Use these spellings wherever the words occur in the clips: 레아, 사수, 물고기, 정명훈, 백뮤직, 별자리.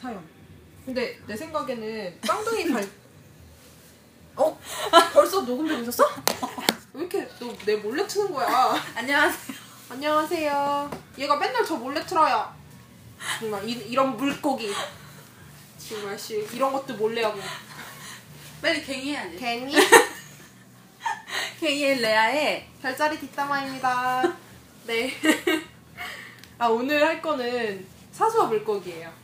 타요. 근데 내 생각에는 빵둥이 발 어? 벌써 녹음되고 있었어? 왜 이렇게 너 내 몰래 트는 거야? 안녕하세요. 안녕하세요. 얘가 맨날 저 몰래 틀어요. 정말 이런 물고기. 정말 씨 이런 것도 몰래 하고. 빨리 괭이 해야지. 괭이? 괭이의 레아의 별자리 뒷담화입니다. 네. 아, 오늘 할 거는 사수와 물고기예요.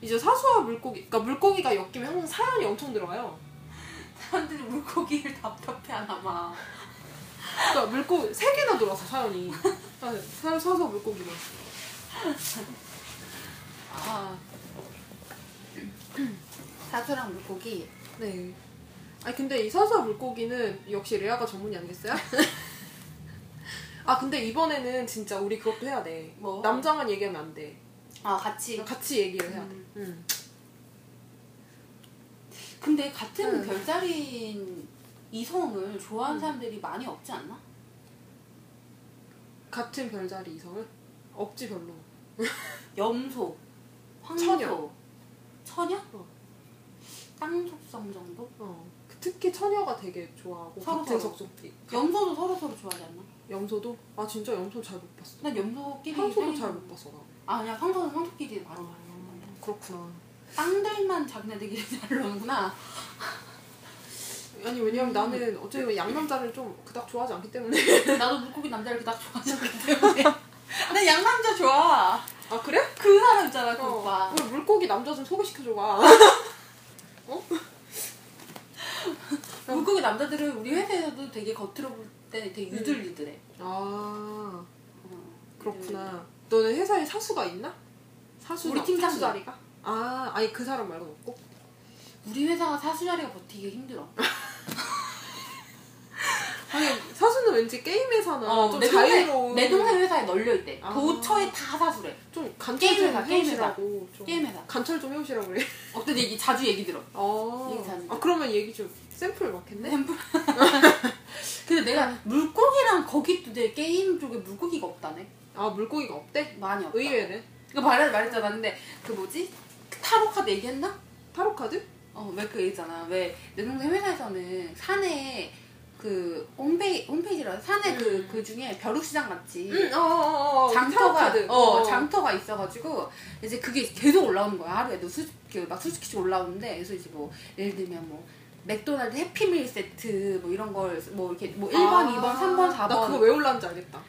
이제 사수와 물고기, 그러니까 물고기가 엮이면 항상 사연이 엄청 들어가요. 사람들이 물고기를 답답해하나 봐. 그러니까 물고기 3개나 들어왔어, 사연이. 사수와 물고기가. 아, 사수랑 물고기. 네. 아니 근데 이 사수와 물고기는 역시 레아가 전문이 아니겠어요? 아 근데 이번에는 진짜 우리 그것도 해야 돼. 뭐? 남장은 얘기하면 안 돼. 아 같이 얘기를 해야 돼. 근데 같은 별자리인 이성을 좋아하는 사람들이 많이 없지 않나? 같은 별자리 이성을? 없지 별로. 염소, 황소, 처녀? 땅 속성 정도? 특히 처녀가 되게 좋아하고 같은 속성이. 염소도 서로 좋아하지 않나? 염소도? 아 진짜 염소 잘 못 봤어. 난 염소끼리. 황소도 잘 못 봤어. 아 그냥 황소는 황소끼리 많이 봐요. 그렇구나. 땅들만 자기네들끼리 잘 노는구나. 아니 왜냐면 나는 어차피 양남자를 좀 그닥 좋아하지 않기 때문에. 나도 물고기 남자를 그닥 좋아하지 않기 때문에. 난 양남자 좋아. 아 그래? 그 사람 있잖아 그 오빠. 우리 물고기 남자 좀 소개시켜줘봐. 어? 물고기 남자들은 우리 회사에서도 되게 겉으로 볼 때 되게 유들유들해. 아 그렇구나. 너는 회사에 사수가 있나? 사수 우리 팀 사수 자리가? 아 아니 그 사람 말고 없고? 우리 회사가 사수 자리가 버티기 힘들어. 아니 사수는 왠지 게임 회사나 좀 자유로운. 내 동생 회사에 널려 있대. 도처에 다 사수래. 좀 간철 좀 해오시라고. 게임 회사. 간철 좀 해오시라고 그래. 어때 얘기 자주 얘기 들어. 얘기 자주. 아 그러면 얘기 좀. 샘플 맞겠네? 샘플? 근데 내가 물고기랑 거기 내 게임 쪽에 물고기가 없다네. 아 물고기가 없대? 많이 없다. 의외네. 그거 말했잖아. 근데 그 뭐지? 타로카드 얘기했나? 타로카드? 왜 그 얘기잖아. 왜 내 동생 회사에서는 산에 그 홈페이지라 산에 그 중에 벼룩시장 같지. 장터가 있어가지고 이제 그게 계속 올라오는 거야. 하루에도 수십 개씩 올라오는데. 그래서 이제 뭐 예를 들면 뭐 맥도날드 해피밀 세트 뭐 이런 걸 뭐 이렇게 뭐 1번, 2번, 3번, 4번. 나 그거 왜 올랐는지 알겠다.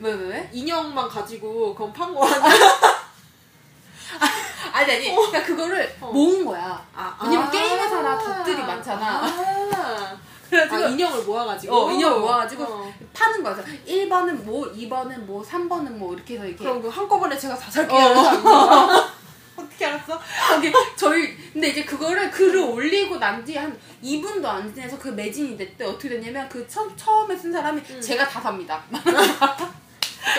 왜? 인형만 가지고 그건 판 거 아니야? 아니. 그러니까 그거를 모은 거야. 왜냐면 게임 회사나 덕들이 많잖아. 그래가지고 인형을 모아가지고. 파는 거야. 1번은 뭐, 2번은 뭐, 3번은 뭐 이렇게 해서 이렇게. 그럼 한꺼번에 제가 다 살게요. 어떻게 알았어? 근데 이제 그거를 글을 올리고 난 뒤에 한 2분도 안 지나서 그 매진이 됐대. 어떻게 됐냐면 그 처음에 쓴 사람이 제가 다 삽니다.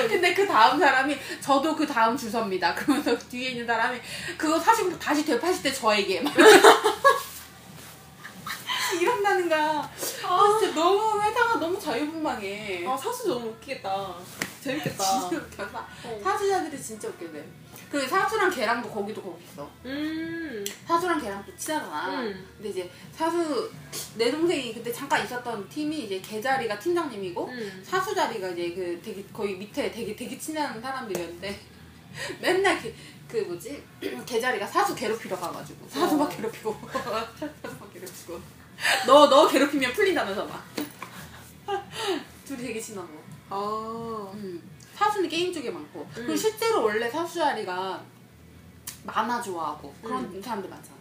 근데 그 다음 사람이 저도 그 다음 줄 섭니다. 그러면서 뒤에 있는 사람이 그거 사시고 다시 되팔실 때 저에게. 이런다는 거야. 아 진짜 너무 회사가 너무 자유분방해. 아 사수 너무 웃기겠다. 재밌겠다. 진짜 웃겨. 사수자들이 진짜 웃겠네. 그 사수랑 걔랑도 거기도 거기 있어. 사수랑 걔랑 또 친하잖아. 근데 이제 내 동생이 그때 잠깐 있었던 팀이 이제 걔 자리가 팀장님이고 사수 자리가 이제 그 되게 거의 밑에 되게 친한 사람들이었는데 맨날 걔 자리가 사수 괴롭히러 가가지고 사수 막 괴롭히고 사수 막 괴롭히고 너 괴롭히면 풀린다면서 막 둘이 되게 친한 거. 사수는 게임 쪽에 많고 그리고 실제로 원래 사수 자리가 만화 좋아하고 그런 사람들 많잖아.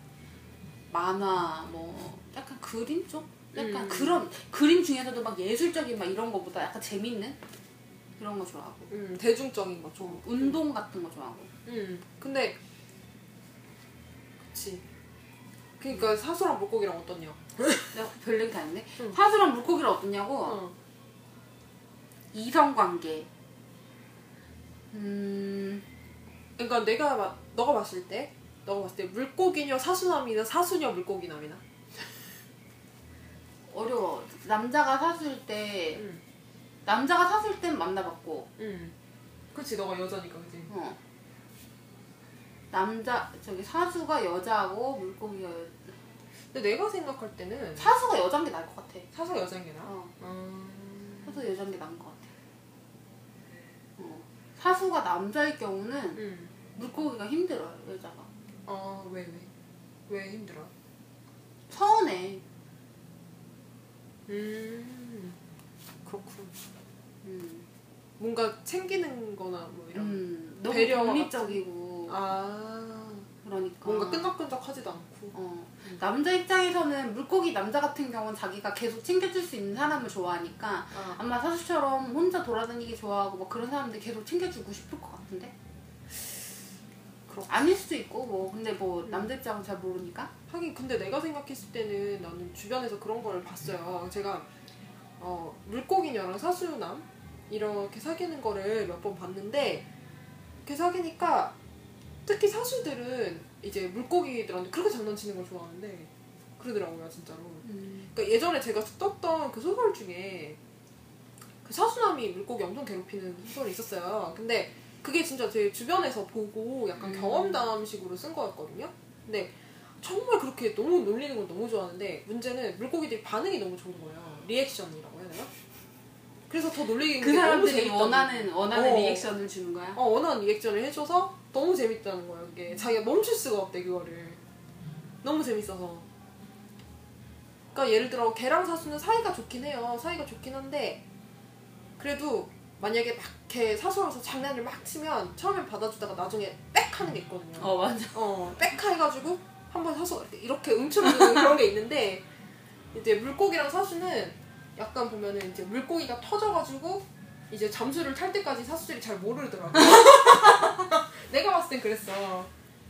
만화 뭐 약간 그림 쪽? 약간 그런 그림 중에서도 막 예술적인 막 이런 거보다 약간 재밌는 그런 거 좋아하고 대중적인 거 좋아하고 운동 같은 거 좋아하고 근데 그치. 그니까 사수랑 물고기랑 어떻냐? 내가 별 얘기 다 했네. 사수랑 물고기랑 어떻냐고? 이성관계. 그러니까 너가 봤을 때 물고기녀 사수남이나 사수녀 물고기남이나 어려워. 남자가 사수일 땐 만나봤고. 그렇지 너가 여자니까 그치. 남자 저기 사수가 여자고 물고기가 근데 내가 생각할 때는 사수가 여자인 게 나을 것 같아. 사수가 여자인 게 나아? 어. 사수가 여자인 게 나은 것 같아. 사수가 남자일 경우는 물고기가 힘들어요. 여자가. 아, 왜 힘들어? 서운해. 그렇군. 뭔가 챙기는 거나 뭐 이런 너무 독립적이고. 아, 그러니까 뭔가 끈적끈적하지도 않고. 남자 입장에서는 물고기 남자 같은 경우는 자기가 계속 챙겨줄 수 있는 사람을 좋아하니까 아마 사수처럼 혼자 돌아다니기 좋아하고 막 그런 사람들 계속 챙겨주고 싶을 것 같은데. 그렇구나. 아닐 수도 있고 뭐 근데 뭐 남자 입장은 잘 모르니까. 하긴 근데 내가 생각했을 때는 나는 주변에서 그런 걸 봤어요. 제가 물고기녀랑 사수남 이렇게 사귀는 거를 몇 번 봤는데, 이렇게 사귀니까 특히 사수들은 이제 물고기들한테 그렇게 장난치는 걸 좋아하는데 그러더라고요 진짜로. 그러니까 예전에 제가 썼던 그 소설 중에 그 사수남이 물고기 엄청 괴롭히는 소설이 있었어요. 근데 그게 진짜 제 주변에서 보고 약간 경험담식으로 쓴 거였거든요. 근데 정말 그렇게 너무 놀리는 건 너무 좋아하는데, 문제는 물고기들이 반응이 너무 좋은 거예요. 리액션이라고 해야 되나? 그래서 더 놀리는 그 게 너무 재밌다는 거예요. 원하는 리액션을 주는 거야? 원하는 리액션을 해줘서 너무 재밌다는 거예요. 이게 자기가 멈출 수가 없대 그거를. 너무 재밌어서. 그러니까 예를 들어 걔랑 사수는 사이가 좋긴 해요. 사이가 좋긴 한데 그래도 만약에 막 걔 사수라서 장난을 막 치면 처음엔 받아주다가 나중에 빽 하는 게 있거든요. 맞아. 빽 해가지고 한번 사수 이렇게 움츠러드는 그런 게 있는데, 이제 물고기랑 사수는 약간 보면은 이제 물고기가 터져가지고 이제 잠수를 탈 때까지 사수들이 잘 모르더라고. 내가 봤을 땐 그랬어.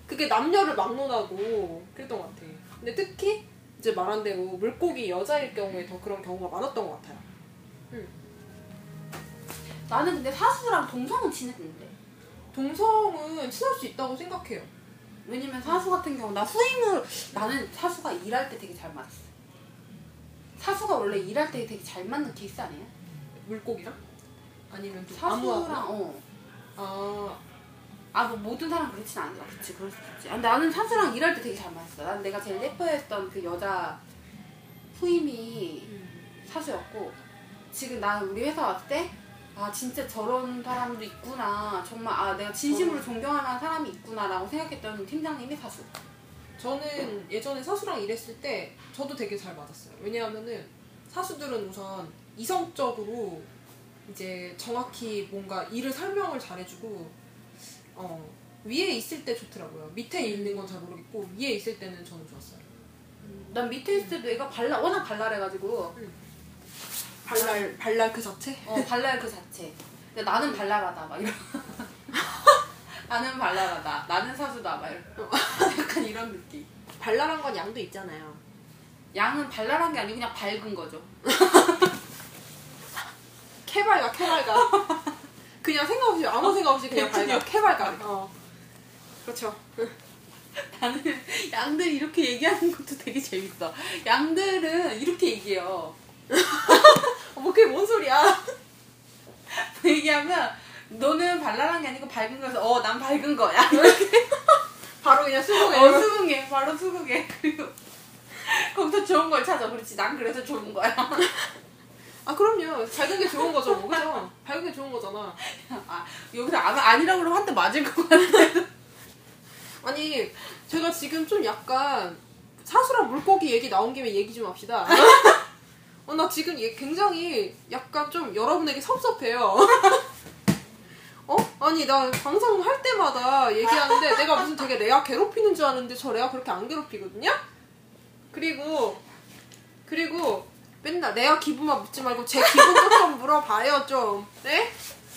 그게 남녀를 막론하고 그랬던 것 같아. 근데 특히 이제 말한 대로 물고기 여자일 경우에 더 그런 경우가 많았던 것 같아요. 나는 근데 사수랑 동성은 친했는데. 동성은 친할 수 있다고 생각해요. 왜냐면 사수 같은 경우 나는 사수가 일할 때 되게 잘 맞았어. 사수가 원래 일할 때 되게 잘 맞는 케이스 아니에요? 물고기랑? 아니면 사수랑 뭐 모든 사람 그렇진 않아. 그치, 그럴 수도 있지. 나는 사수랑 일할 때 되게 잘 맞았어. 난 내가 제일 예뻐했던 그 여자 후임이 사수였고, 지금 난 우리 회사 왔을 때 진짜 저런 사람도 있구나, 정말 내가 진심으로 존경하는 사람이 있구나 라고 생각했던 팀장님이 사수. 저는 예전에 사수랑 일했을 때 저도 되게 잘 맞았어요. 왜냐하면은 사수들은 우선 이성적으로 이제 정확히 뭔가 일을 설명을 잘해주고 위에 있을 때 좋더라고요. 밑에 있는 건 잘 모르겠고 위에 있을 때는 저는 좋았어요. 난 밑에 있을 때도 얘가 워낙 발랄해가지고 발랄 그 자체? 발랄 그 자체. 근데 나는 발랄하다 막 이런. 나는 발랄하다. 나는 사수다 막 이런. 약간 이런 느낌. 발랄한 건 양도 있잖아요. 양은 발랄한 게 아니고 그냥 밝은 거죠. 캐발가. 그냥 생각 없이 아무 생각 없이 그냥 밝아. 캐발가. 그렇죠. 나는 양들 이렇게 얘기하는 것도 되게 재밌어. 양들은 이렇게 얘기해요. 그게 뭔 소리야? 얘기하면 너는 발랄한 게 아니고 밝은 거에서 난 밝은 거야 이렇게. 바로 그냥 수긍해. 수긍해. 바로 수긍해. 그리고 거기서 좋은 걸 찾아. 그렇지, 난 그래서 좋은 거야. 그럼요. 밝은 게 좋은 거죠 뭐. 그죠? 밝은 게 좋은 거잖아. 여기서 아니라고 그러면 한 대 맞을 것 같아. 아니 제가 지금 좀 약간 사수랑 물고기 얘기 나온 김에 얘기 좀 합시다. 나 지금 굉장히 약간 좀 여러분에게 섭섭해요. 아니 나 방송 할 때마다 얘기하는데 내가 무슨 되게 레아 괴롭히는 줄 아는데 저 레아 그렇게 안 괴롭히거든요? 그리고 맨날 레아 기분만 묻지 말고 제 기분도 좀 물어봐요 좀. 네?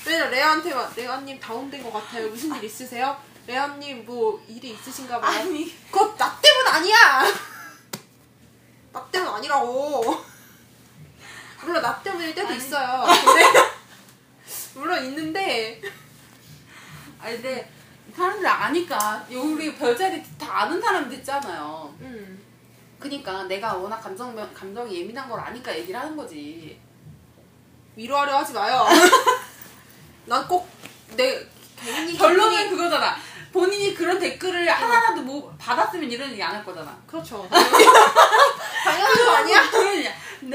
맨날 레아한테만 레아님 다운된 것 같아요. 무슨 일 있으세요? 레아님 뭐 일이 있으신가 봐요. 아니 그거 나 때문 아니야. 나 때문 아니라고. 물론 나 때문일 때도 있어요. 근데 물론 있는데 근데 사람들 아니까. 우리 별자리 다 아는 사람들 있잖아요. 그니까 내가 워낙 감정이 예민한 걸 아니까 얘기를 하는 거지. 위로하려 하지 마요. 난 꼭 내 결론은 그거잖아. 본인이 그런 댓글을 하나라도 뭐 받았으면 이런 얘기 안 할 거잖아. 그렇죠. 당연한 거 아니야?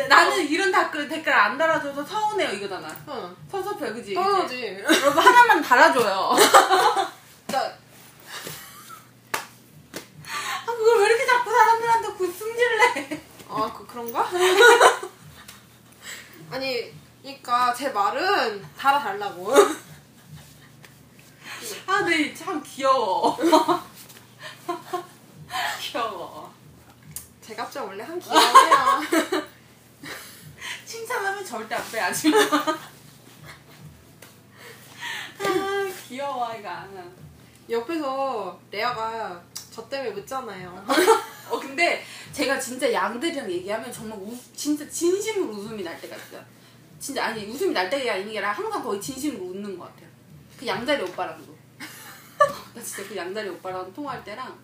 나는 이런 댓글 안 달아줘서 서운해요 이거잖아. 응. 서섭해 그지? 서운하지. 여러분 하나만 달아줘요. 아 그걸 왜 이렇게 자꾸 사람들한테 승질을 해? 아 그런가? 아니 그러니까 제 말은 달아달라고. 아, 네, 참 귀여워. 귀여워. 제 갑자 원래 한 귀여워요. 칭찬하면 절대 안 빼야지. 아, 귀여워, 아이가. 옆에서 레아가 저 때문에 웃잖아요. 근데 제가 진짜 양들이랑 얘기하면 정말 진짜 진심으로 웃음이 날 때가 있어요. 진짜, 아니, 웃음이 날 때가 아닌 게 아니라 항상 거의 진심으로 웃는 것 같아요. 그 양다리 오빠랑도. 나 진짜 그 양다리 오빠랑 통화할 때랑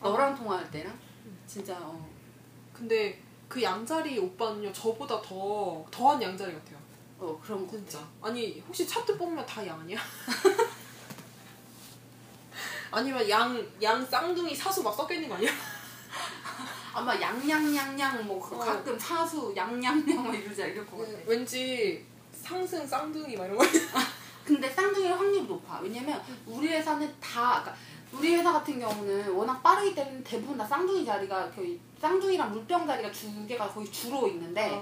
너랑 통화할 때랑 진짜 근데 그 양다리 오빠는요 저보다 더한 양다리 같아요. 그런 거 진짜. 아니 혹시 차트 뽑으면 다 양 아니야? 아니면 양 쌍둥이 사수 막 섞여 있는 거 아니야? 아마 양양양양 뭐 가끔 사수 양양양 막 이러지 않을 것 같아. 왠지 상승 쌍둥이 막 이런 거. 근데 쌍둥이 확률이 높아. 왜냐면 우리 회사는 그러니까 우리 회사 같은 경우는 워낙 빠르기 때문에 대부분 다 쌍둥이 자리가 거의 쌍둥이랑 물병 자리가 두 개가 거의 주로 있는데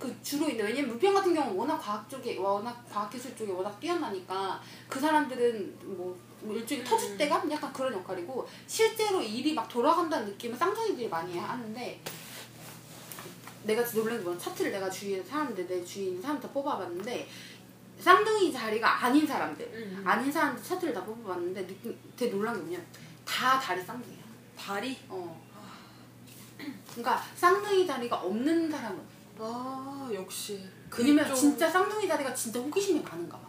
왜냐면 물병 같은 경우는 워낙 과학기술 쪽에 워낙 뛰어나니까 그 사람들은 뭐 일종의 터줏대감 약간 그런 역할이고 실제로 일이 막 돌아간다는 느낌은 쌍둥이들이 많이 하는데. 내가 놀란 게 뭐야? 차트를 내가 내 주위에 있는 사람들 다 뽑아봤는데. 쌍둥이 자리가 아닌 사람들, 차트를 다 뽑아봤는데 되게 놀란 게 뭐냐면 다 다리 쌍둥이야. 다리? 그러니까 쌍둥이 자리가 없는 사람은. 아 역시. 그러면 진짜 쌍둥이 자리가 진짜 호기심이 많은가 봐.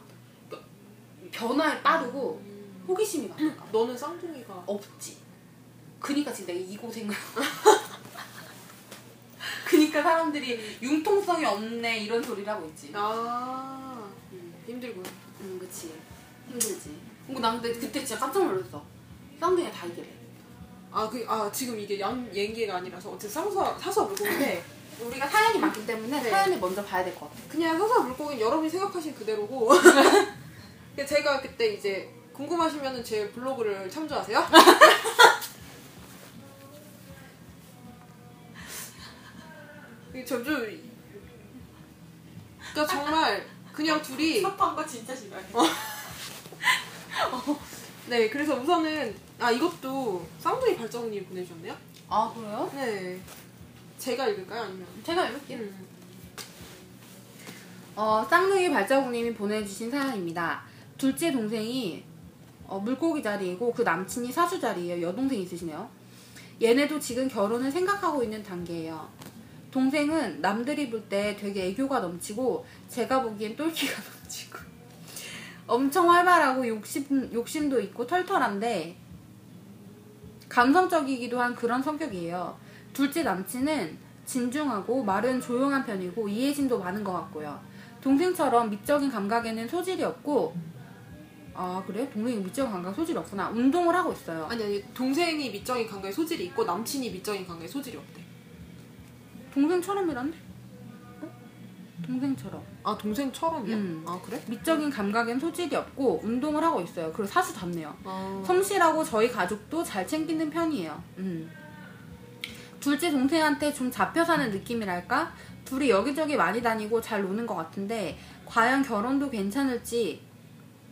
변화에 빠르고 호기심이 많은가 봐. 너는 쌍둥이가 없지. 그러니까 지금 내가 이고 생각. 그러니까 사람들이 융통성이 없네 이런 소리를 하고 있지. 힘들고. 그치. 힘들지. 난 근데 그때 진짜 깜짝 놀랐어. 쌍둥이가 다 이겨래. 지금 이게 얘기가 아니라서 어쨌든 사수와 물고기인데 우리가 사연이 많기 때문에 사연을 먼저 봐야 될 것 같아. 그냥 사수와 물고기는 여러분이 생각하신 그대로고. 제가 그때 이제 궁금하시면은 제 블로그를 참조하세요. 점점. 그러니까 정말. 그냥 둘이 섭한 거 진짜 싫어해. 네, 그래서 우선은 이것도 쌍둥이 발자국님 보내주셨네요. 아 그래요? 네. 제가 읽을까요? 아니면 제가 읽을게요. 쌍둥이 발자국님이 보내주신 사연입니다. 둘째 동생이 물고기 자리이고 그 남친이 사수 자리예요. 여동생이 있으시네요. 얘네도 지금 결혼을 생각하고 있는 단계예요. 동생은 남들이 볼 때 되게 애교가 넘치고 제가 보기엔 똘끼가 넘치고 엄청 활발하고 욕심도 있고 털털한데 감성적이기도 한 그런 성격이에요. 둘째 남친은 진중하고 말은 조용한 편이고 이해심도 많은 것 같고요. 동생처럼 미적인 감각에는 소질이 없고 그래요? 동생이 미적인 감각에 소질이 없구나. 운동을 하고 있어요. 아니 동생이 미적인 감각에 소질이 있고 남친이 미적인 감각에 소질이 없대. 동생처럼이란데? 동생처럼. 아 동생처럼이야? 아 그래? 미적인 감각엔 소질이 없고 운동을 하고 있어요. 그리고 사수 잡네요. 성실하고 저희 가족도 잘 챙기는 편이에요. 둘째 동생한테 좀 잡혀 사는 느낌이랄까? 둘이 여기저기 많이 다니고 잘 노는 것 같은데 과연 결혼도 괜찮을지.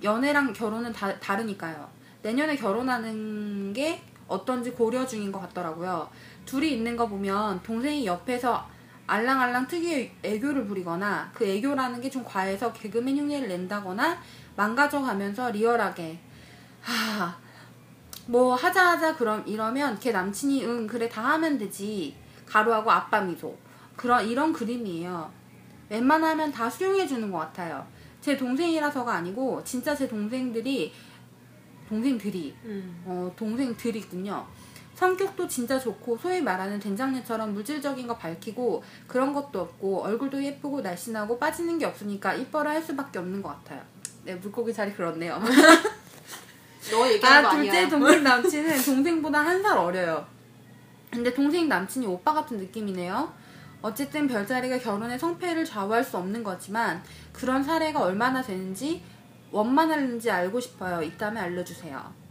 연애랑 결혼은 다르니까요. 내년에 결혼하는 게 어떤지 고려 중인 것 같더라고요. 둘이 있는 거 보면 동생이 옆에서 알랑알랑 특유의 애교를 부리거나 그 애교라는 게 좀 과해서 개그맨 흉내를 낸다거나 망가져가면서 리얼하게 뭐 하자하자 이러면 걔 남친이 응 그래 다 하면 되지 가로하고 아빠 미소 이런 그림이에요. 웬만하면 다 수용해주는 것 같아요. 제 동생이라서가 아니고 진짜 제 동생들이 있군요. 성격도 진짜 좋고 소위 말하는 된장녀처럼 물질적인 거 밝히고 그런 것도 없고 얼굴도 예쁘고 날씬하고 빠지는 게 없으니까 이뻐라 할 수밖에 없는 것 같아요. 네 물고기 자리 그렇네요. 너 얘기하는 거 아니야. 둘째 동생 남친은 동생보다 1살 어려요. 근데 동생 남친이 오빠 같은 느낌이네요. 어쨌든 별자리가 결혼의 성패를 좌우할 수 없는 거지만 그런 사례가 얼마나 되는지 원만한지 알고 싶어요. 있다면 알려주세요.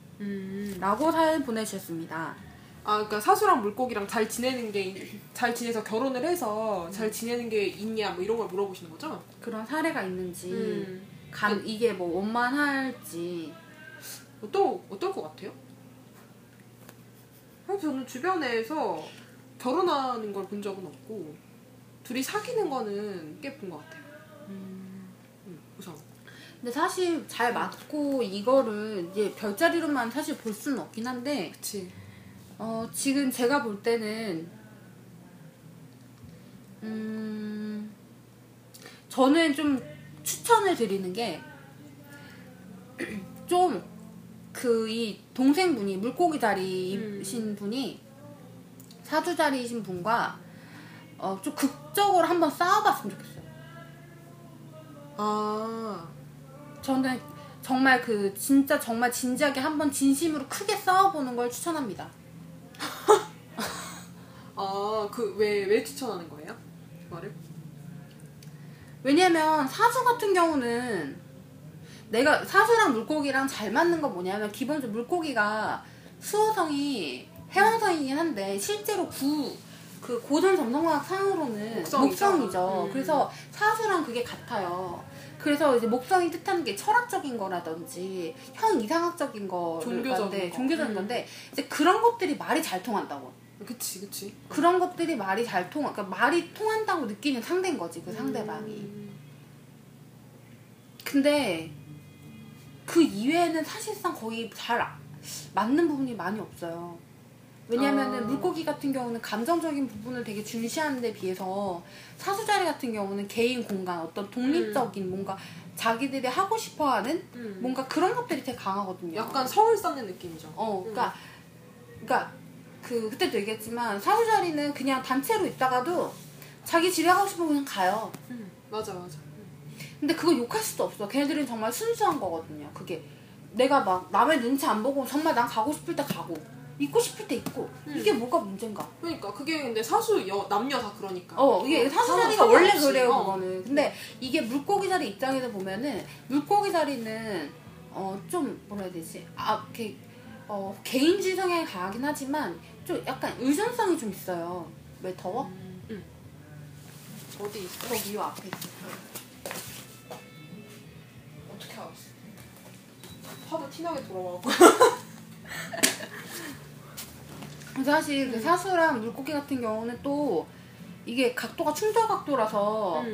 라고 사연 보내주셨습니다. 아, 그러니까 사수랑 물고기랑 잘 지내는 게, 잘 지내서 결혼을 해서 잘 지내는 게 있냐 뭐 이런 걸 물어보시는 거죠? 그런 사례가 있는지 이게 뭐 원만할지 또 어떨 것 같아요? 저는 주변에서 결혼하는 걸 본 적은 없고 둘이 사귀는 거는 꽤 본 것 같아요. 우선. 근데 사실 잘 맞고 이거를 이제 별자리로만 사실 볼 수는 없긴 한데. 그치. 지금 제가 볼 때는 저는 좀 추천을 드리는 게 좀 그 이 동생분이 물고기 자리이신 분이 사주 자리이신 분과 좀 극적으로 한번 싸워봤으면 좋겠어요. 아. 저는 정말 그 진짜 정말 진지하게 한번 진심으로 크게 싸워보는 걸 추천합니다. 아, 그 왜 추천하는 거예요? 말을? 왜냐면 사주 같은 경우는 내가 사수랑 물고기랑 잘 맞는 건 뭐냐면 기본적으로 물고기가 수호성이 해왕성이긴 한데 실제로 그 고전 점성학상으로는 목성이죠. 그래서 사수랑 그게 같아요. 그래서 이제 목성이 뜻하는 게 철학적인 거라든지 형이상학적인 거, 종교적인 건데 이제 그런 것들이 말이 잘 통한다고. 그치, 그치. 그런 것들이 말이 잘 그러니까 말이 통한다고 느끼는 상대인 거지, 그 상대방이. 근데 그 이외에는 사실상 거의 잘 맞는 부분이 많이 없어요. 왜냐면은 물고기 같은 경우는 감정적인 부분을 되게 중시하는 데 비해서 사수자리 같은 경우는 개인 공간, 어떤 독립적인 뭔가 자기들이 하고 싶어하는 뭔가 그런 것들이 되게 강하거든요. 약간 성을 쌓는 느낌이죠. 그러니까 그때도 얘기했지만 사수자리는 그냥 단체로 있다가도 자기 집에 가고 싶으면 그냥 가요. 맞아. 근데 그거 욕할 수도 없어. 걔네들은 정말 순수한 거거든요. 그게 내가 막 남의 눈치 안 보고 정말 난 가고 싶을 때 가고 있고 싶을 때 있고 이게 뭐가 문제인가? 그러니까 그게 근데 사수 남녀 다 그러니까. 이게 사수 자리가 원래 그래요 그거는. 근데 이게 물고기 자리 입장에서 보면은 물고기 자리는 좀 뭐라 해야 되지? 개인주의 성향이 강하긴 하지만 좀 약간 의존성이 좀 있어요. 왜 더워? 어디 있어? 거기 요 앞에 있어. 어떻게 알았어? 화도 티나게 돌아와갖고. 사실 그 사수랑 물고기 같은 경우는 또 이게 각도가 충돌각도라서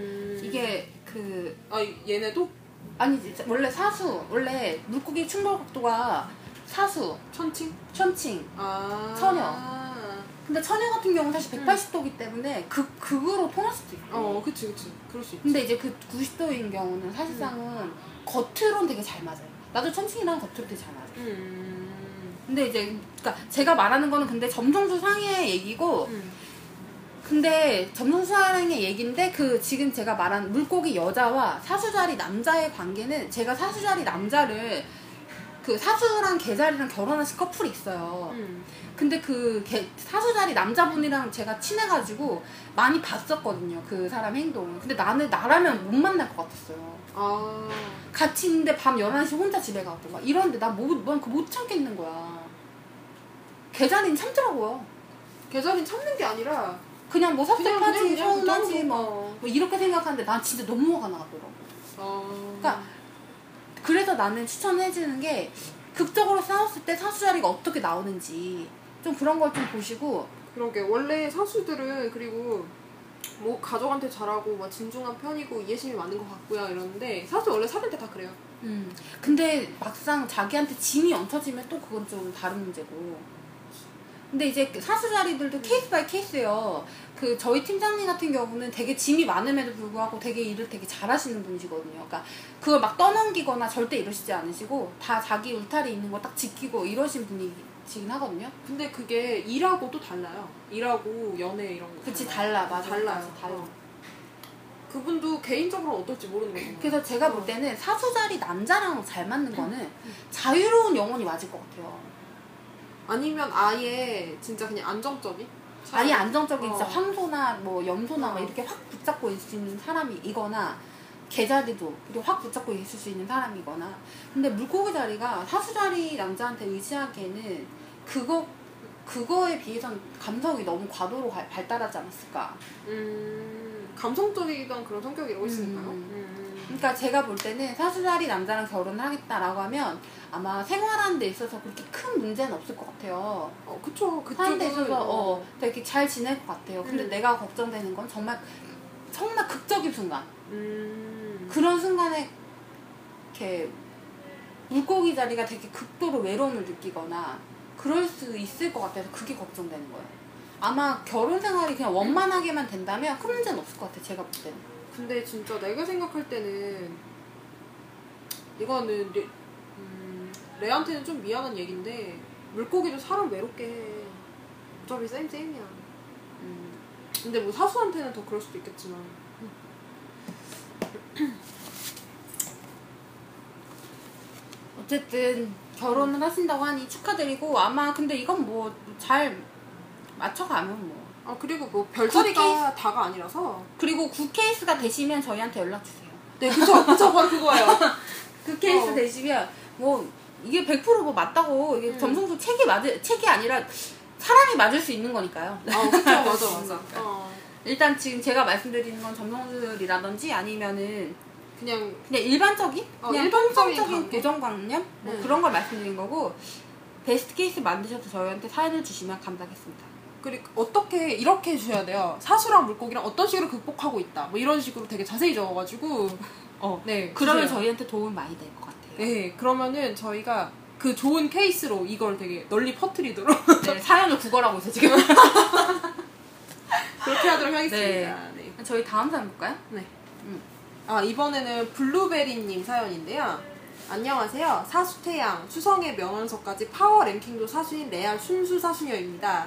이게 그... 아 얘네도? 아니지 원래 물고기 충돌각도가 사수 천칭 아 처녀. 근데 처녀 같은 경우는 사실 180도이기 때문에 극으로 통할 수도 있고. 그치 그럴 수 있지. 근데 이제 그 90도인 경우는 사실상은 겉으로는 되게 잘 맞아요. 나도 천칭이랑 겉으로 되게 잘 맞아요. 근데 이제 그러니까 제가 말하는 거는 근데 점성술 상의 얘기고 근데 점성술 상의 얘기인데 그 지금 제가 말한 물고기 여자와 사수자리 남자의 관계는 제가 사수자리 남자를 그 사수랑 개자리랑 결혼하신 커플이 있어요. 근데 그 사수자리 남자분이랑 제가 친해가지고 많이 봤었거든요. 그 사람 행동을. 근데 나라면 못 만날 것 같았어요. 아. 같이 있는데 밤 11시 혼자 집에 가고 막 이러는데 난 못 참겠는 거야. 개자리는 참더라고요. 개자리는 참는 게 아니라 그냥 뭐 섭섭하지, 서운하지 뭐 이렇게 생각하는데 난 진짜 너무 화가 나더라고. 그러니까 그래서 나는 추천해주는 게 극적으로 싸웠을 때 사수자리가 어떻게 나오는지 좀 그런 걸 좀 보시고. 그러게 원래 사수들은 그리고 뭐 가족한테 잘하고 막 진중한 편이고 이해심이 많은 것 같고요 이러는데 사수 원래 사귈 때 다 그래요. 근데 막상 자기한테 짐이 얹혀지면 또 그건 좀 다른 문제고. 근데 이제 사수자리들도 케이스 바이 케이스예요. 그 저희 팀장님 같은 경우는 되게 짐이 많음에도 불구하고 되게 일을 되게 잘하시는 분이시거든요. 그러니까 그걸 막 떠넘기거나 절대 이러시지 않으시고 다 자기 울타리 있는 거 딱 지키고 이러신 분이시긴 하거든요. 근데 그게 일하고 또 달라요. 일하고 연애 이런 거. 그치 달라. 맞아. 달라요. 그분도 개인적으로 어떨지 모르는 거예요. 그래서 제가 볼 때는 사수 자리 남자랑 잘 맞는 거는 자유로운 영혼이 맞을 것 같아요. 아니면 아예 진짜 그냥 안정적인? 아예 안정적인 진짜 황소나 뭐 염소나 막 이렇게 확 붙잡고 있을 수 있는 사람이거나 개자리도 이렇게 확 붙잡고 있을 수 있는 사람이거나. 근데 물고기 자리가 사수 자리 남자한테 의지하기에는 그거에 비해선 감성이 너무 과도로 발달하지 않았을까. 감성적이던 그런 성격이라고 했으니까요. 그러니까 제가 볼 때는 사수자리 남자랑 결혼을 하겠다라고 하면 아마 생활하는 데 있어서 그렇게 큰 문제는 없을 것 같아요. 그쵸. 사는 데 있어서 되게 잘 지낼 것 같아요. 근데 내가 걱정되는 건 정말 극적인 순간. 그런 순간에 이렇게 물고기 자리가 되게 극도로 외로움을 느끼거나 그럴 수 있을 것 같아서 그게 걱정되는 거예요. 아마 결혼 생활이 그냥 원만하게만 된다면 큰 문제는 없을 것 같아, 제가 볼 때는. 근데 진짜 내가 생각할 때는 이거는 레한테는 좀 미안한 얘기인데 물고기도 사람 외롭게 해. 어차피 쌤이야. 근데 뭐 사수한테는 더 그럴 수도 있겠지만. 어쨌든 결혼을 하신다고 하니 축하드리고 아마 근데 이건 뭐 잘 맞춰가면 뭐. 그리고 뭐 별자리가 다가 아니라서. 그리고 굿 케이스가 되시면 저희한테 연락 주세요. 네, 그쵸 바로 그거예요. 굿 케이스 되시면 뭐 이게 100% 뭐 맞다고 이게 점성술 책이 아니라 사람이 맞을 수 있는 거니까요. 그쵸 맞아. 일단 지금 제가 말씀드리는 건 점성술이라든지 아니면은 그냥 일반적인? 그냥 일반적인 고정관념? 뭐 그런 걸 말씀드린 거고 베스트 케이스 만드셔서 저희한테 사연을 주시면 감사하겠습니다. 그리고 어떻게 이렇게 해주셔야 돼요. 사수랑 물고기랑 어떤 식으로 극복하고 있다 뭐 이런 식으로 되게 자세히 적어가지고 네 그러면 주세요. 저희한테 도움 많이 될 것 같아요. 네 그러면은 저희가 그 좋은 케이스로 이걸 되게 널리 퍼뜨리도록 네 사연을 구걸하고 있어요 지금. 그렇게 하도록 하겠습니다. 네. 저희 다음 사연 볼까요? 네. 이번에는 블루베리님 사연인데요. 안녕하세요. 사수태양, 수성의 명언서까지 파워랭킹도 사수인 레알 순수 사수녀입니다.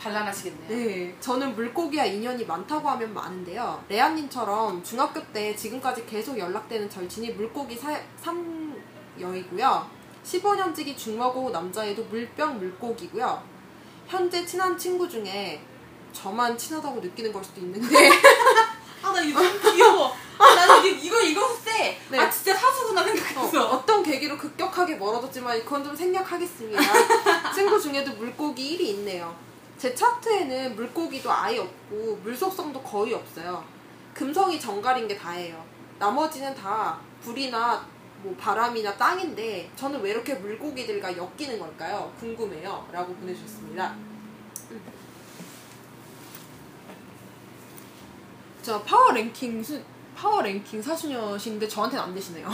발랄하시겠네요. 네. 저는 물고기와 인연이 많다고 하면 많은데요. 레아님처럼 중학교 때 지금까지 계속 연락되는 절친이 물고기 3여이고요. 15년지기 중마고 남자애도 물병 물고기고요. 현재 친한 친구 중에 저만 친하다고 느끼는 걸 수도 있는데 나 이거 귀여워. 나 이거 쎄. 네. 진짜 사수구나 생각했어. 어떤 계기로 급격하게 멀어졌지만 그건 좀 생략하겠습니다. 친구 중에도 물고기 1이 있네요. 제 차트에는 물고기도 아예 없고 물속성도 거의 없어요. 금성이 정갈인 게 다예요. 나머지는 다 불이나 뭐 바람이나 땅인데 저는 왜 이렇게 물고기들과 엮이는 걸까요? 궁금해요. 라고 보내주셨습니다. 진짜 파워랭킹 사수녀신데 저한테는 안 되시네요.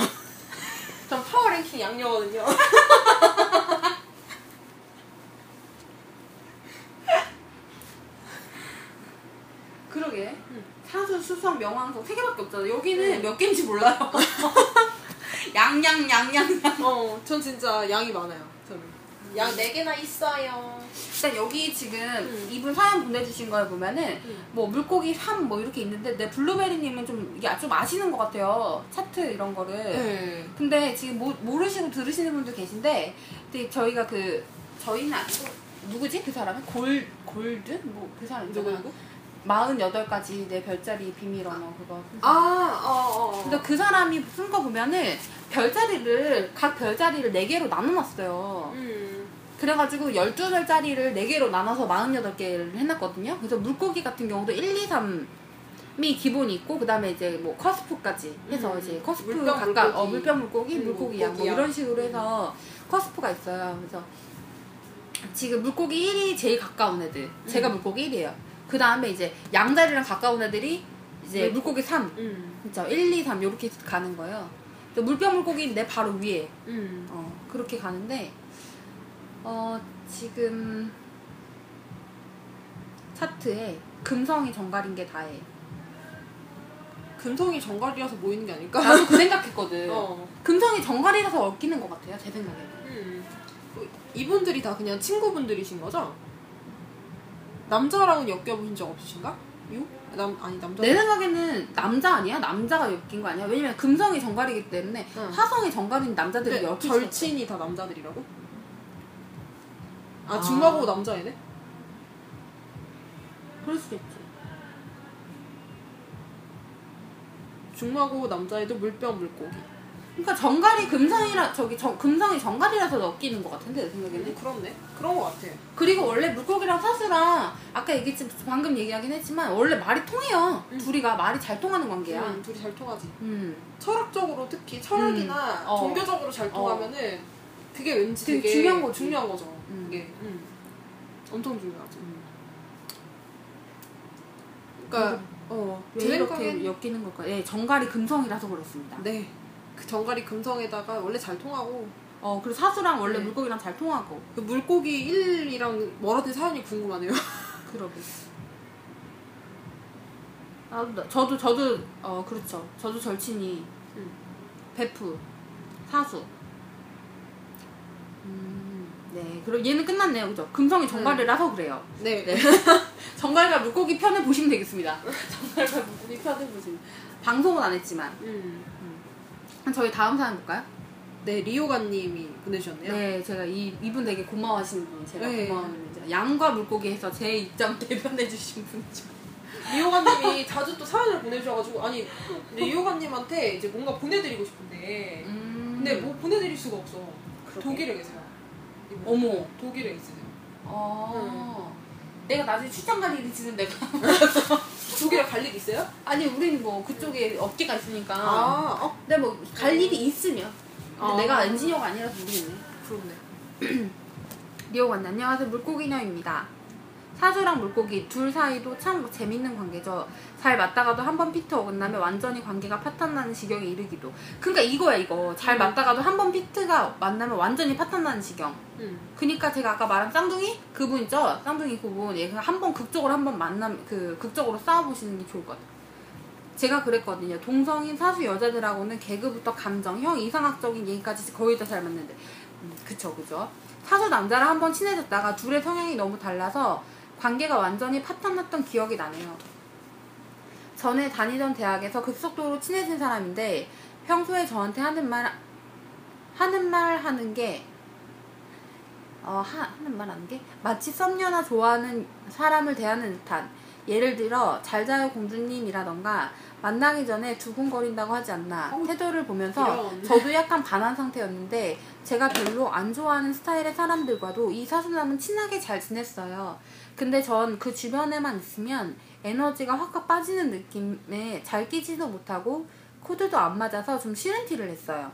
전 파워랭킹 양녀거든요. 그러게. 사수, 수성, 명왕성 3개밖에 없잖아. 여기는 몇 개인지 몰라요. 양양. 전 진짜 양이 많아요. 저는. 양 4개나 있어요. 일단 여기 지금 이분 사연 보내주신 걸 보면은 뭐 물고기 3 뭐 이렇게 있는데 내 블루베리님은 좀 아시는 것 같아요. 차트 이런 거를. 근데 지금 모르시고 들으시는 분도 계신데 저희가 저희는 아니고 누구지? 그 사람은? 골드? 뭐 그 사람 있잖아. 누구? 48가지 내 별자리 비밀 언어 그거. 근데 그 사람이 쓴 거 보면은 각 별자리를 4개로 나눠놨어요. 그래가지고 12별자리를 4개로 나눠서 48개를 해놨거든요. 그래서 물고기 같은 경우도 1, 2, 3이 기본이 있고 그 다음에 이제 뭐 커스프까지 해서 이제 커스프 각각 물병 물고기, 물고기야 뭐 이런 식으로 해서 커스프가 있어요. 그래서 지금 물고기 1이 제일 가까운 애들. 제가 물고기 1이에요. 그 다음에 이제 양자리랑 가까운 애들이 이제 물고기 3, 그렇죠? 1, 2, 3 이렇게 가는 거예요. 물병 물고기는 내 바로 위에 그렇게 가는데 지금 차트에 금성이 정갈인 게 다해. 금성이 정갈이라서 모이는 게 아닐까? 나도 그 생각했거든. 금성이 정갈이라서 얽히는 것 같아요, 제 생각에는. 이분들이 다 그냥 친구분들이신 거죠? 남자랑은 엮여보신 적 없으신가? 요? 아니 남자. 내 생각에는 남자 아니야? 남자가 엮인 거 아니야? 왜냐면 금성이 정갈이기 때문에 응. 화성이 정갈인 남자들이 엮인 절친이 다 남자들이라고? 아 중마고 남자애네? 그럴 수도 있지. 중마고 남자애도 물병 물고기. 그러니까 정갈이 금성이라 저기 금성이 정갈이라서 엮이는 것 같은데 내 생각에는. 그렇네. 그런 것 같아. 그리고 원래 물고기랑 사수랑 아까 얘기했지 방금 얘기하긴 했지만 원래 말이 통해요. 둘이가 말이 잘 통하는 관계야. 둘이 잘 통하지. 철학적으로 특히 철학이나 종교적으로 잘 통하면은 그게 왠지 되게 중요한 거 중요한 거죠. 이게 엄청 중요하지. 그러니까 왜 이렇게 엮이는 걸까요? 예, 정갈이 금성이라서 그렇습니다. 네. 그 정갈이 금성에다가 원래 잘 통하고 그리고 사수랑 원래 물고기랑 잘 통하고 그 물고기 1이랑 멀어진 사연이 궁금하네요. 그러게. 아, 저도 그렇죠. 저도 절친이 베프 사수. 네. 그럼 얘는 끝났네요. 그죠? 금성이 정갈이라서 그래요. 네. 네. 정갈과 물고기 편을 보시면 되겠습니다. 정갈과 물고기 편을 보시면. 방송은 안 했지만. 저희 다음 사연 볼까요? 네, 리오가님이 보내주셨네요. 네, 제가 이분 되게 고마워하시는 분이 제가 고마워하는 분이죠. 양과 물고기에서 제 입장 대변해주신 분이죠. 리오가님이 자주 또 사연을 보내주셔가지고 아니 리오가님한테 이제 뭔가 보내드리고 싶은데 근데 뭐 보내드릴 수가 없어. 그렇게. 독일에 계세요. 어머, 독일에 있으세요. 아, 내가 나중에 출장 갈 일이 있으면 내가 독일에 갈 일이 있어요? 아니 우린 뭐 그쪽에 업계가 있으니까. 근데 뭐 갈 일이 있으면. 근데 내가 엔지니어가 아니라서 모르겠네. 그렇네. 리오관 안녕하세요. 물고기녀입니다. 사수랑 물고기 둘 사이도 참 재밌는 관계죠. 잘 맞다가도 한 번 피트 어긋나면 완전히 관계가 파탄나는 지경에 이르기도. 그러니까 이거야 이거. 잘 맞다가도 한 번 피트가 만나면 완전히 파탄나는 지경. 그러니까 제가 아까 말한 쌍둥이? 그분 있죠? 쌍둥이 그분. 예, 한 번 극적으로 한번 만남 극적으로 싸워보시는 게 좋을 것 같아요. 제가 그랬거든요. 동성인 사수 여자들하고는 개그부터 감정, 형 이상학적인 얘기까지 거의 다 잘 맞는데. 그쵸 그죠. 사수 남자랑 한 번 친해졌다가 둘의 성향이 너무 달라서 관계가 완전히 파탄났던 기억이 나네요. 전에 다니던 대학에서 급속도로 친해진 사람인데 평소에 저한테 하는 말 마치 썸녀나 좋아하는 사람을 대하는 듯한. 예를 들어 잘 자요 공주님이라던가 만나기 전에 두근거린다고 하지 않나 태도를 보면서 저도 약간 반한 상태였는데 제가 별로 안 좋아하는 스타일의 사람들과도 이 사수남은 친하게 잘 지냈어요. 근데 전 그 주변에만 있으면 에너지가 확 빠지는 느낌에 잘 끼지도 못하고 코드도 안 맞아서 좀 싫은 티를 냈어요.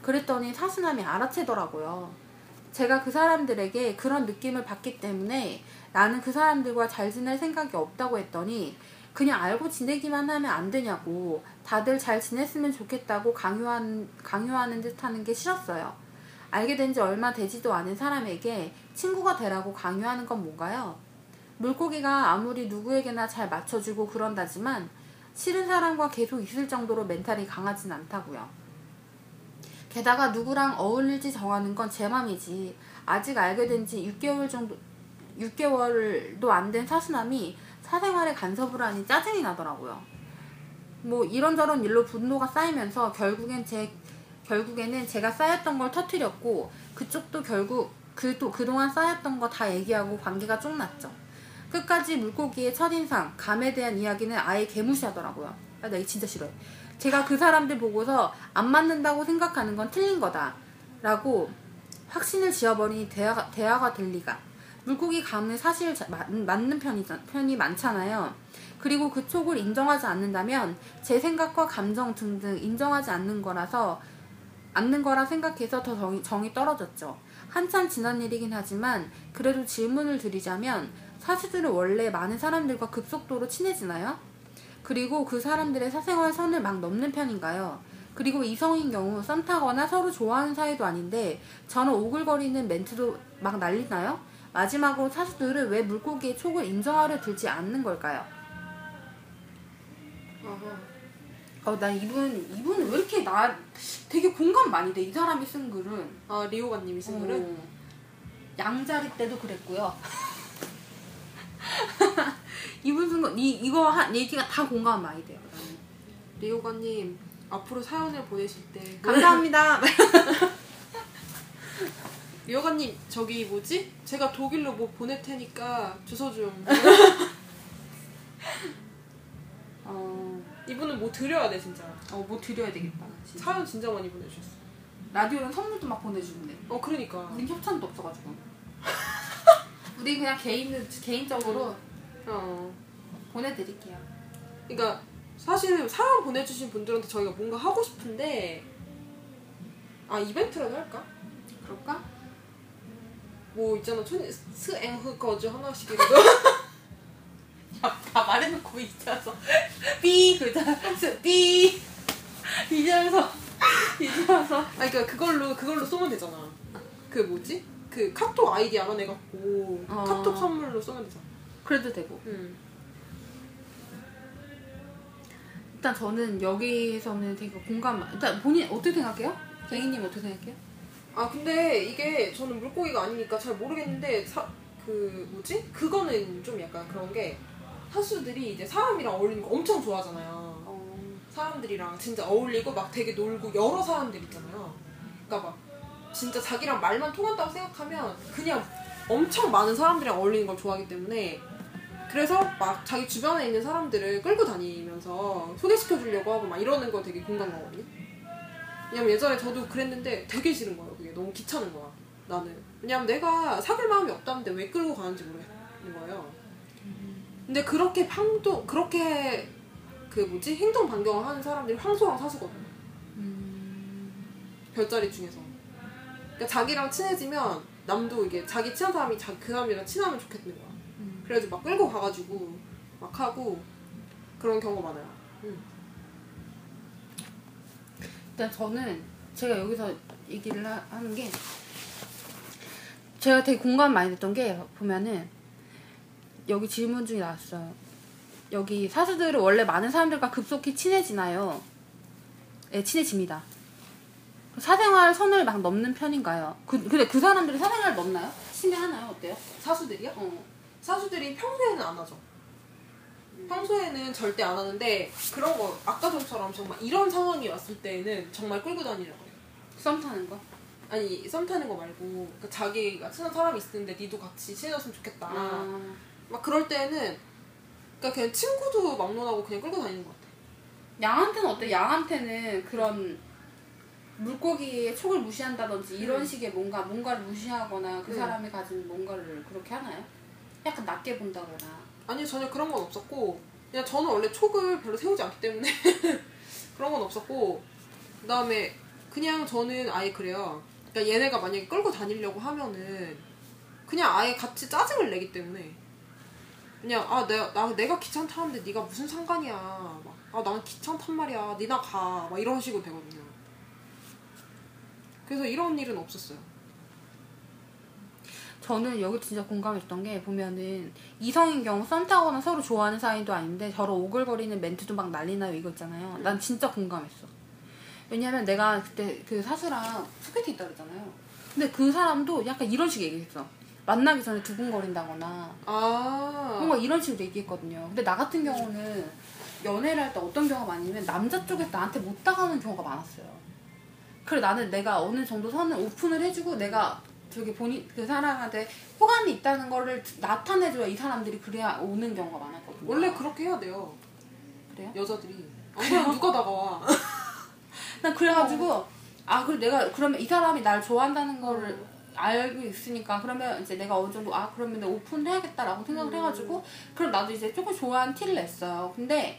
그랬더니 사수남이 알아채더라고요. 제가 그 사람들에게 그런 느낌을 받기 때문에 나는 그 사람들과 잘 지낼 생각이 없다고 했더니 그냥 알고 지내기만 하면 안 되냐고 다들 잘 지냈으면 좋겠다고 강요하는 듯 하는 게 싫었어요. 알게 된 지 얼마 되지도 않은 사람에게 친구가 되라고 강요하는 건 뭔가요? 물고기가 아무리 누구에게나 잘 맞춰주고 그런다지만 싫은 사람과 계속 있을 정도로 멘탈이 강하진 않다고요. 게다가 누구랑 어울릴지 정하는 건 제 맘이지 아직 알게 된 지 6개월도 안 된 사수남이 사생활에 간섭을 하니 짜증이 나더라고요. 뭐 이런저런 일로 분노가 쌓이면서 결국에는 제가 쌓였던 걸 터뜨렸고 그쪽도 결국 그동안 쌓였던 거 다 얘기하고 관계가 쪽났죠. 끝까지 물고기의 첫인상, 감에 대한 이야기는 아예 개무시하더라고요. 아, 나 이거 진짜 싫어해. 제가 그 사람들 보고서 안 맞는다고 생각하는 건 틀린 거다 라고 확신을 지어버리니 대화가 될 리가. 물고기 감은 사실 맞는 편이 많잖아요. 그리고 그 촉을 인정하지 않는다면 제 생각과 감정 등등 인정하지 않는 거라 생각해서 더 정이 떨어졌죠. 한참 지난 일이긴 하지만 그래도 질문을 드리자면 사수들은 원래 많은 사람들과 급속도로 친해지나요? 그리고 그 사람들의 사생활 선을 막 넘는 편인가요? 그리고 이성인 경우 썸 타거나 서로 좋아하는 사이도 아닌데 저는 오글거리는 멘트도 막 날리나요? 마지막으로 사수들은 왜 물고기의 촉을 인정하려 들지 않는 걸까요? 나 이분은 왜 이렇게 되게 공감 많이 돼. 이 사람이 쓴 글은. 리오가님이 쓴 글은? 양자리 때도 그랬고요. 이분 쓰는 거, 이거 한 얘기가 다 공감하면 많이 돼요. 나는. 리오건님 앞으로 사연을 보내실 때 감사합니다. 리오건님 저기 뭐지? 제가 독일로 뭐 보낼 테니까 주소 좀. 이분은 뭐 드려야 돼 진짜. 뭐 드려야 되겠다. 진짜. 사연 진짜 많이 보내주셨어. 라디오는 선물도 막 보내주는데. 그러니까. 우린 협찬도 없어가지고. 우리 그냥 개인적으로 보내드릴게요. 그러니까 사실은 사연 보내주신 분들한테 저희가 뭔가 하고 싶은데 이벤트라도 할까? 그럴까? 뭐 있잖아 스앵흐거즈 하나씩이라도. 다 말해놓고 있어서 삐 그러잖아. 삐 이제서 그러니까 그걸로 쏘면 되잖아. 그 뭐지? 그 카톡 아이디 알아내갖고 카톡 선물로 쏘면 되잖아. 그래도 되고. 일단 저는 여기에서는 되게 일단 본인 어떻게 생각해요? 괭이님 어떻게 생각해요? 근데 이게 저는 물고기가 아니니까 잘 모르겠는데 그 뭐지? 그거는 좀 약간 그런 게 사수들이 이제 사람이랑 어울리는 거 엄청 좋아하잖아요. 사람들이랑 진짜 어울리고 막 되게 놀고 여러 사람들 있잖아요. 그러니까 막 진짜 자기랑 말만 통한다고 생각하면 그냥 엄청 많은 사람들이랑 어울리는 걸 좋아하기 때문에 그래서 막 자기 주변에 있는 사람들을 끌고 다니면서 소개시켜주려고 하고 막 이러는 거 되게 공감 가거든요. 왜냐면 예전에 저도 그랬는데 되게 싫은 거예요. 그게 너무 귀찮은 거야 나는. 왜냐면 내가 사귈 마음이 없다는데 왜 끌고 가는지 모르겠는 거예요. 근데 그렇게 그 뭐지? 행동 반경을 하는 사람들이 황소랑 사수거든요. 별자리 중에서. 그러니까 자기랑 친해지면 남도 이게 자기 친한 사람이 그 사람이랑 친하면 좋겠는 거야. 그래가지고 막 끌고 가가지고 막 하고 그런 경우가 많아요. 일단 저는 제가 여기서 얘기를 하는 게 제가 되게 공감 많이 됐던 게 보면은 여기 질문 중에 나왔어요. 여기 사수들은 원래 많은 사람들과 급속히 친해지나요? 네, 친해집니다. 사생활 선을 막 넘는 편인가요? 근데 그 사람들이 사생활을 넘나요? 신뢰하나요? 어때요? 사수들이요? 사수들이 평소에는 안 하죠. 평소에는 절대 안 하는데 그런 거 아까 전처럼 정말 이런 상황이 왔을 때에는 정말 끌고 다니려고 해요. 썸 타는 거? 아니 썸 타는 거 말고 그러니까 자기가 친한 사람이 있는데 니도 같이 친해졌으면 좋겠다. 막 그럴 때는 그니까 그냥 친구도 막론하고 그냥 끌고 다니는 것 같아. 양한테는 어때? 양한테는 그런 물고기의 촉을 무시한다든지 이런 식의 뭔가를 무시하거나 그 사람이 가진 뭔가를 그렇게 하나요? 약간 낮게 본다거나. 아니요 전혀 그런 건 없었고 그냥 저는 원래 촉을 별로 세우지 않기 때문에 그런 건 없었고 그 다음에 그냥 저는 아예 그래요. 그러니까 얘네가 만약에 끌고 다니려고 하면은 그냥 아예 같이 짜증을 내기 때문에 그냥 내가 귀찮다는데 네가 무슨 상관이야 막 나는 귀찮단 말이야 니나 가 막 이런 식으로 되거든요. 그래서 이런 일은 없었어요. 저는 여기 진짜 공감했던 게 보면은 이성인 경우 썸 타거나 서로 좋아하는 사이도 아닌데 저런 오글거리는 멘트도 막 난리나요 이거 있잖아요. 난 진짜 공감했어. 왜냐면 내가 그때 그 사수랑 소개팅 있다 그랬잖아요. 근데 그 사람도 약간 이런 식 얘기했어. 만나기 전에 두근거린다거나 뭔가 이런 식으로 얘기했거든요. 근데 나 같은 경우는 연애를 할 때 어떤 경우가 많냐면 남자 쪽에서 나한테 못 다가오는 경우가 많았어요. 그래 나는 내가 어느 정도 선을 오픈을 해주고 내가 저기 그 사람한테 호감이 있다는 거를 나타내줘야 이 사람들이 그래야 오는 경우가 많았거든요. 원래 그렇게 해야 돼요. 그래요? 여자들이 그냥 누가 다가와. 난 그래가지고 그리고 내가 그러면 이 사람이 날 좋아한다는 거를 알고 있으니까 그러면 이제 내가 어느 정도 그러면 내가 오픈을 해야겠다라고 생각을 해가지고 그럼 나도 이제 조금 좋아하는 티를 냈어요. 근데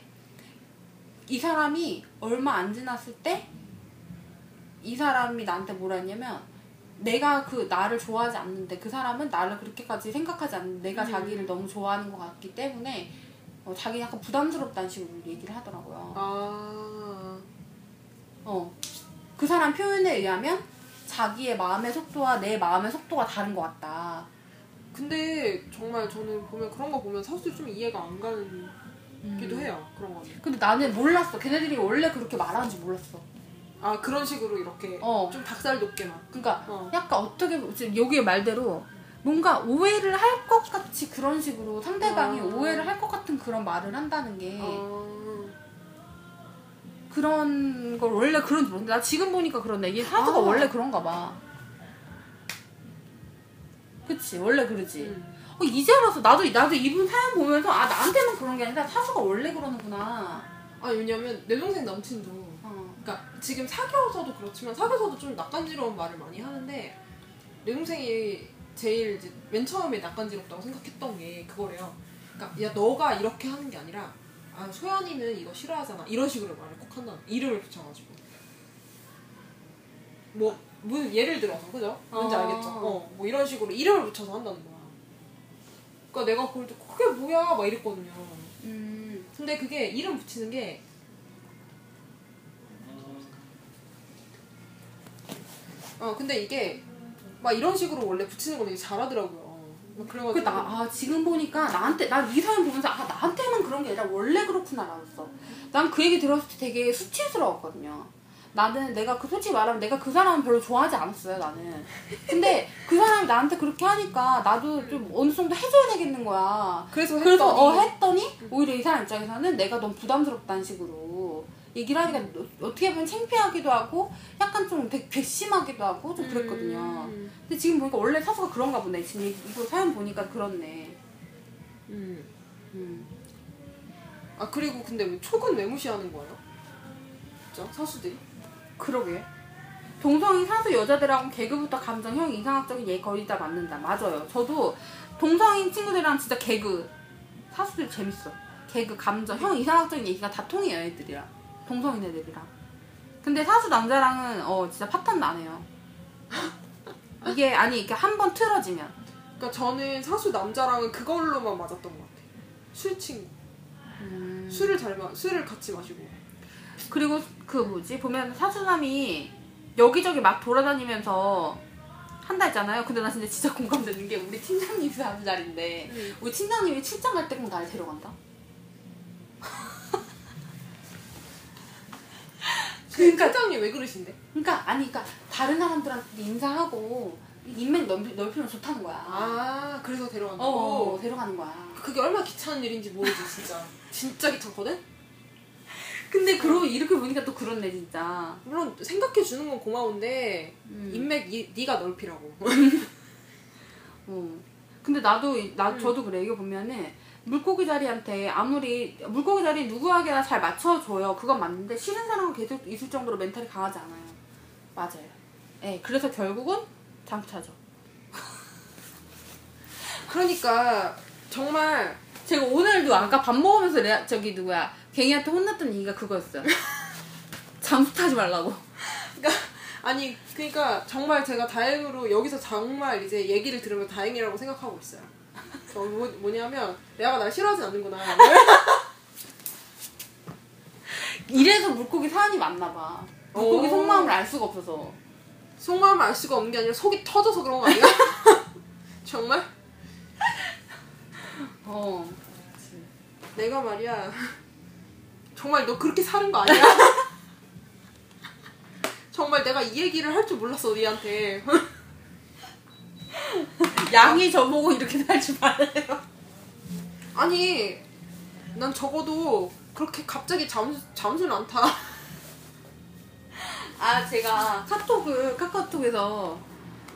이 사람이 얼마 안 지났을 때 이 사람이 나한테 뭐라 했냐면 내가 나를 좋아하지 않는데 그 사람은 나를 그렇게까지 생각하지 않는데 내가 자기를 너무 좋아하는 것 같기 때문에 자기 약간 부담스럽다는 식으로 얘기를 하더라고요. 그 사람 표현에 의하면 자기의 마음의 속도와 내 마음의 속도가 다른 것 같다. 근데 정말 저는 그런 거 보면 사실 좀 이해가 안 가는 기도 해요. 그런 거. 근데 나는 몰랐어. 걔네들이 원래 그렇게 말하는지 몰랐어. 그런 식으로 이렇게 좀 닭살 돋게 막. 그러니까 약간 어떻게 지금 여기의 말대로 뭔가 오해를 할 것 같이 그런 식으로 상대방이 오해를 할 것 같은 그런 말을 한다는 게 그런 걸 원래 그런지 모르는데 나 지금 보니까 그런데 이게 사주가 원래 그런가 봐. 그치 원래 그러지. 이제 알아서 나도 이분 사연 보면서 아 나한테만 그런 게 아니라 사주가 원래 그러는구나. 아 왜냐면 내 동생 남친도 그러니까 지금 사귀어서도 그렇지만 사귀어서도 좀 낯간지러운 말을 많이 하는데 내 동생이 제일 이제 맨 처음에 낯간지럽다고 생각했던 게 그거래요. 그러니까 야 너가 이렇게 하는 게 아니라 아 소연이는 이거 싫어하잖아 이런 식으로 말을 꼭 한다. 이름을 붙여가지고 뭐 예를 들어서 그죠? 뭔지 알겠죠? 뭐 이런 식으로 이름을 붙여서 한다는 거야. 그러니까 내가 그럴 때 그게 뭐야 막 이랬거든요. 근데 그게 이름 붙이는 게 근데 이게 막 이런 식으로 원래 붙이는 걸 되게 잘하더라고요. 그래가지고 아 지금 보니까 나한테 난 이 사연 보면서 아 나한테만 그런 게 아니라 원래 그렇구나 알았어. 난 그 얘기 들었을 때 되게 수치스러웠거든요. 나는 내가 솔직히 말하면 내가 그 사람을 별로 좋아하지 않았어요 나는. 근데 그 사람이 나한테 그렇게 하니까 나도 좀 어느 정도 해줘야 되겠는 거야. 그래서 했더니 오히려 이 사람 입장에서는 내가 너무 부담스럽다는 식으로 얘기를 하니까 어떻게 보면 창피하기도 하고 약간 좀 괘씸하기도 하고 좀 그랬거든요. 근데 지금 보니까 원래 사수가 그런가 보네. 지금 이거 사연 보니까 그렇네. 아 그리고 근데 왜 촉은 왜 무시하는 거예요? 진짜 사수들이? 그러게. 동성인 사수 여자들하고 개그부터 감정형 이상학적인 얘 거의 다 맞는다. 맞아요. 저도 동성인 친구들이랑 진짜 개그 사수들 재밌어. 개그 감정형 이상학적인 얘기가 다 통해요 애들이랑. 동성인 애들이랑. 근데 사수 남자랑은 진짜 파탄 나네요. 이게 아니 이렇게 한번 틀어지면. 그러니까 저는 사수 남자랑은 그걸로만 맞았던 것 같아. 술 친구. 술을 같이 마시고. 그리고 그 뭐지 보면 사수남이 여기저기 막 돌아다니면서 한다 했잖아요. 근데 나 진짜 공감되는 게 우리 팀장님 사수자리인데 우리 팀장님이 출장 갈 때 꼭 나를 데려간다. 그러니까 팀장님 왜 그러신데? 그러니까 다른 사람들한테 인사하고 인맥 넓히면 좋다는 거야. 아 그래서 데려간다. 데려가는 거야. 그게 얼마나 귀찮은 일인지 모르지 진짜. 진짜 귀찮거든. 근데 그러고 이렇게 보니까 또 그렇네 진짜. 물론 생각해 주는 건 고마운데 인맥 네가 넓히라고. 근데 저도 그래. 이거 보면은 물고기 자리한테 아무리 물고기 자리 누구에게나 잘 맞춰줘요. 그건 맞는데 싫은 사람은 계속 있을 정도로 멘탈이 강하지 않아요. 맞아요. 네, 그래서 결국은 장차죠. 그러니까 정말 제가 오늘도 아까 밥 먹으면서 괭이한테 혼났던 얘기가 그거였어요. 잠수 타지 말라고. 그러니까 정말 제가 다행으로 여기서 정말 이제 얘기를 들으면 다행이라고 생각하고 있어요. 뭐냐면 레아가 날 싫어하진 않는구나. 이래서 물고기 사연이 맞나 봐. 물고기 속마음을 알 수가 없어서. 속마음을 알 수가 없는 게 아니라 속이 터져서 그런 거 아니야? 정말? 그치. 내가 말이야 정말 너 그렇게 사는 거 아니야? 정말 내가 이 얘기를 할 줄 몰랐어 우리한테. 양이 저보고 이렇게 살 줄 알아요. 아니 난 적어도 그렇게 갑자기 잠수를 안 타. 제가 카카오톡에서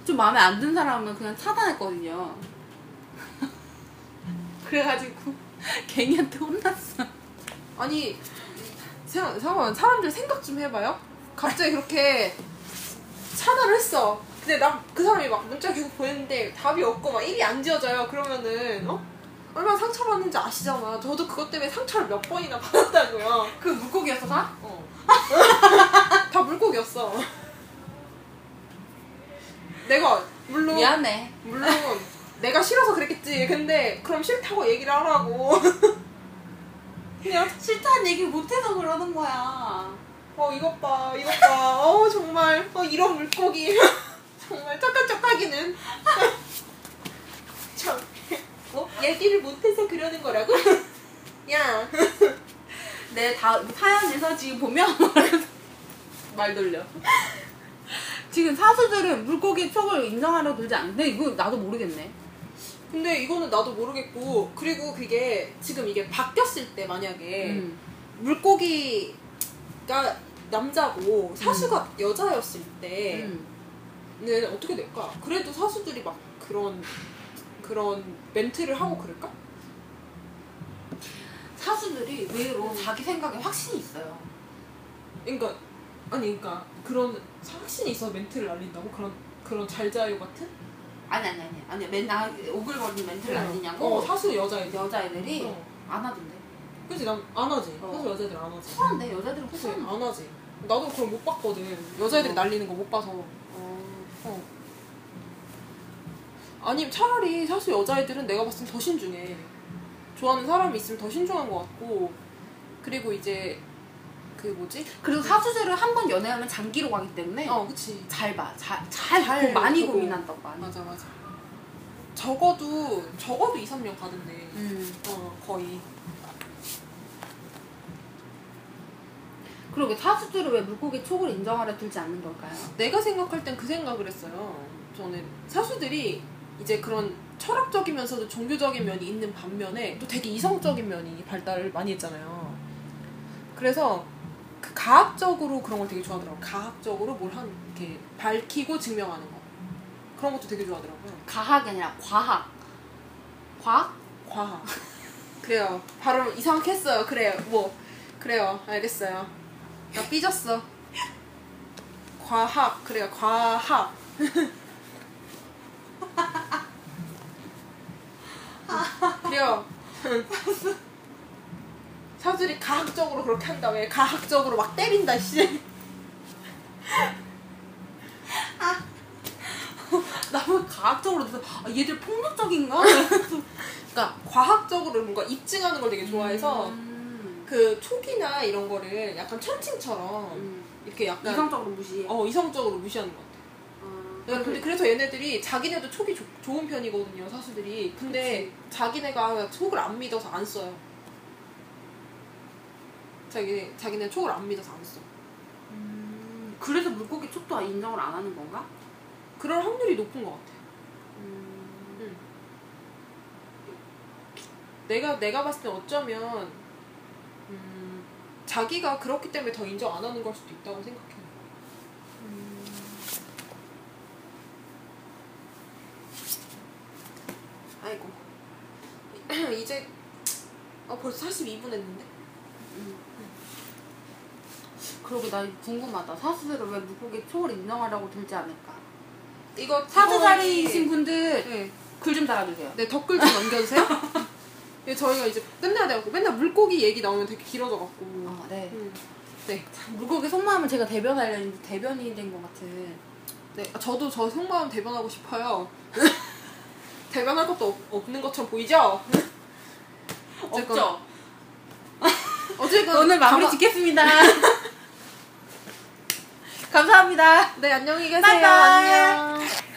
좀 마음에 안 든 사람은 그냥 차단했거든요. 그래가지고 괭이한테 혼났어. 아니 잠깐만 사람들 생각 좀 해봐요. 갑자기 그렇게 차단을 했어. 근데 나 그 사람이 막 문자 계속 보냈는데 답이 없고 막 일이 안 지어져요. 그러면은 얼마나 상처받는지 아시잖아. 저도 그것 때문에 상처를 몇 번이나 받았다고요. 그 물고기였어 다? 다 물고기였어. 내가 물론 미안해. 물론. 내가 싫어서 그랬겠지. 근데 그럼 싫다고 얘기를 하라고. 그냥 싫다는 얘기 못해서 그러는 거야. 이것 봐. 정말. 이런 물고기. 정말 착각하기는. 참. 얘기를 못해서 그러는 거라고? 야. 내 사연에서 지금 보면 말 돌려. 지금 사수들은 물고기 촉을 인정하려고 들지 않는데 이거 나도 모르겠네. 근데 이거는 나도 모르겠고, 그리고 그게 지금 이게 바뀌었을 때 만약에 물고기가 남자고 사수가 여자였을 때는 어떻게 될까? 그래도 사수들이 막 그런 멘트를 하고 그럴까? 사수들이 의외로 자기 생각에 확신이 있어요. 그러니까 그런 확신이 있어서 멘트를 날린다고? 그런 잘자요 같은? 아니 맨날 오글거리는 멘트를 날리냐고? 사수 여자애들이 안 하던데. 그치, 난 안 하지. 사수 여자애들 안 하지. 쿨한데, 여자애들은 쿨한 안 하지. 나도 그걸 못 봤거든. 여자애들이 날리는 거 못 봐서. 아니 차라리 사실 여자애들은 내가 봤을 때 더 신중해. 좋아하는 사람이 있으면 더 신중한 것 같고, 그리고 이제 그 뭐지? 그리고 사수들은 한 번 연애하면 장기로 가기 때문에 그치 잘 봐. 잘 많이 고민한다고. 맞아 적어도 2-3년 가던데. 거의. 그러게 사수들은 왜 물고기 촉을 인정하려 들지 않는 걸까요? 내가 생각할 땐 그 생각을 했어요. 저는 사수들이 이제 그런 철학적이면서도 종교적인 면이 있는 반면에 또 되게 이성적인 면이 발달을 많이 했잖아요. 그래서 그 가학적으로 그런 걸 되게 좋아하더라고요. 가학적으로 뭘 이렇게 밝히고 증명하는 거, 그런 것도 되게 좋아하더라고요. 가학이 아니라 과학. 그래요. 발음 이상하게 했어요. 그래요. 알겠어요. 나 삐졌어. 과학. 그래요. 사수들이 가학적으로 그렇게 한다. 왜 가학적으로 막 때린다 씨. 나는 가학적으로 얘들 폭력적인가? 그러니까 과학적으로 뭔가 입증하는 걸 되게 좋아해서 그 촉이나 이런 거를 약간 천칭처럼 이렇게 약간 이성적으로 무시. 이성적으로 무시하는 것 같아. 근데 그래서 얘네들이 자기네도 촉이 좋은 편이거든요, 사수들이. 근데 그치. 자기네가 촉을 안 믿어서 안 써요. 자기네 촉을 안 믿어서 안 써. 그래서 물고기 촉도 인정을 안 하는 건가? 그럴 확률이 높은 것 같아. 내가 봤을 때 어쩌면 자기가 그렇기 때문에 더 인정 안 하는 걸 수도 있다고 생각해. 아이고. 이제 벌써 42분 했는데? 그러게 나 궁금하다. 사수들은 왜 물고기 촉을 인정하려고 들지 않을까? 이거 사수자리이신 분들 글 좀 달아주세요. 네, 댓글 좀 남겨주세요. 네, 저희가 이제 끝내야 돼갖고 맨날 물고기 얘기 나오면 되게 길어져갖고. 네. 물고기 속마음을 제가 대변하려 했는데 대변이 된 것 같은. 네, 저도 저 속마음 대변하고 싶어요. 대변할 것도 없는 것처럼 보이죠? 없죠? 어쨌건 오늘 마무리 짓겠습니다. 감사합니다. 네, 안녕히 계세요. 안녕.